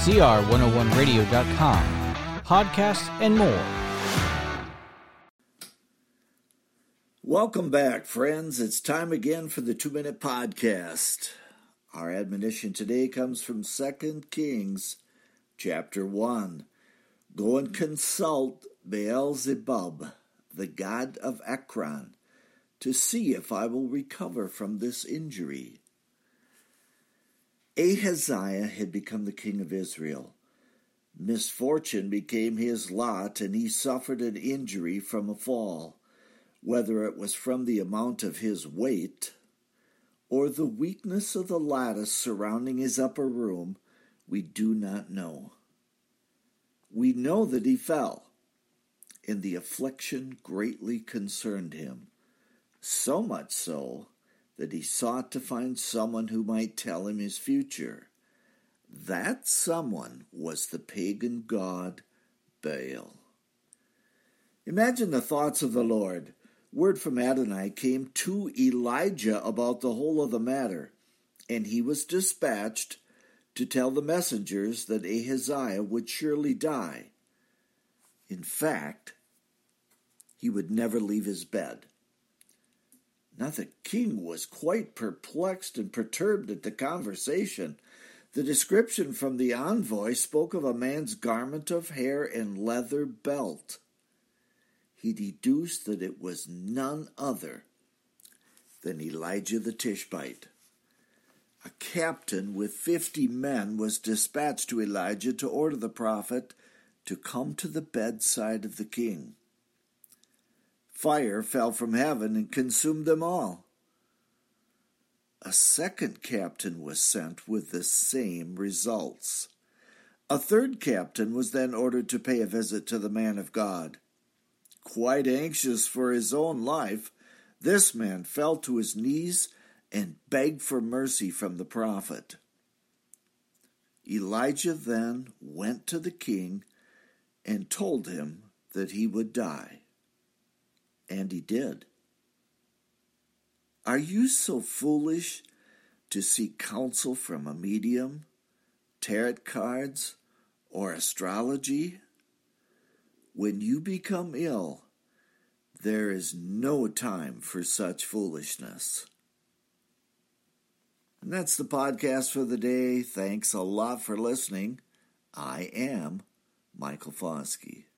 CR101radio.com, podcasts, and more. Welcome back, friends. It's time again for the 2-Minute Podcast. Our admonition today comes from 2 Kings chapter 1. Go and consult Beelzebub, the god of Ekron, to see if I will recover from this injury. Ahaziah had become the king of Israel. Misfortune became his lot, and he suffered an injury from a fall, whether it was from the amount of his weight or the weakness of the lattice surrounding his upper room. We do not know. We know that he fell, and the affliction greatly concerned him. So much so that he sought to find someone who might tell him his future. That someone was the pagan god Baal. Imagine the thoughts of the Lord. Word from Adonai came to Elijah about the whole of the matter, and he was dispatched to tell the messengers that Ahaziah would surely die. In fact, he would never leave his bed. Now the king was quite perplexed and perturbed at the conversation. The description from the envoy spoke of a man's garment of hair and leather belt. He deduced that it was none other than Elijah the Tishbite. A captain with 50 men was dispatched to Elijah to order the prophet to come to the bedside of the king. Fire fell from heaven and consumed them all. A second captain was sent with the same results. A third captain was then ordered to pay a visit to the man of God. Quite anxious for his own life, this man fell to his knees and begged for mercy from the prophet. Elijah then went to the king and told him that he would die. And he did. Are you so foolish to seek counsel from a medium, tarot cards, or astrology? When you become ill, there is no time for such foolishness. And that's the podcast for the day. Thanks a lot for listening. I am Michael Foskey.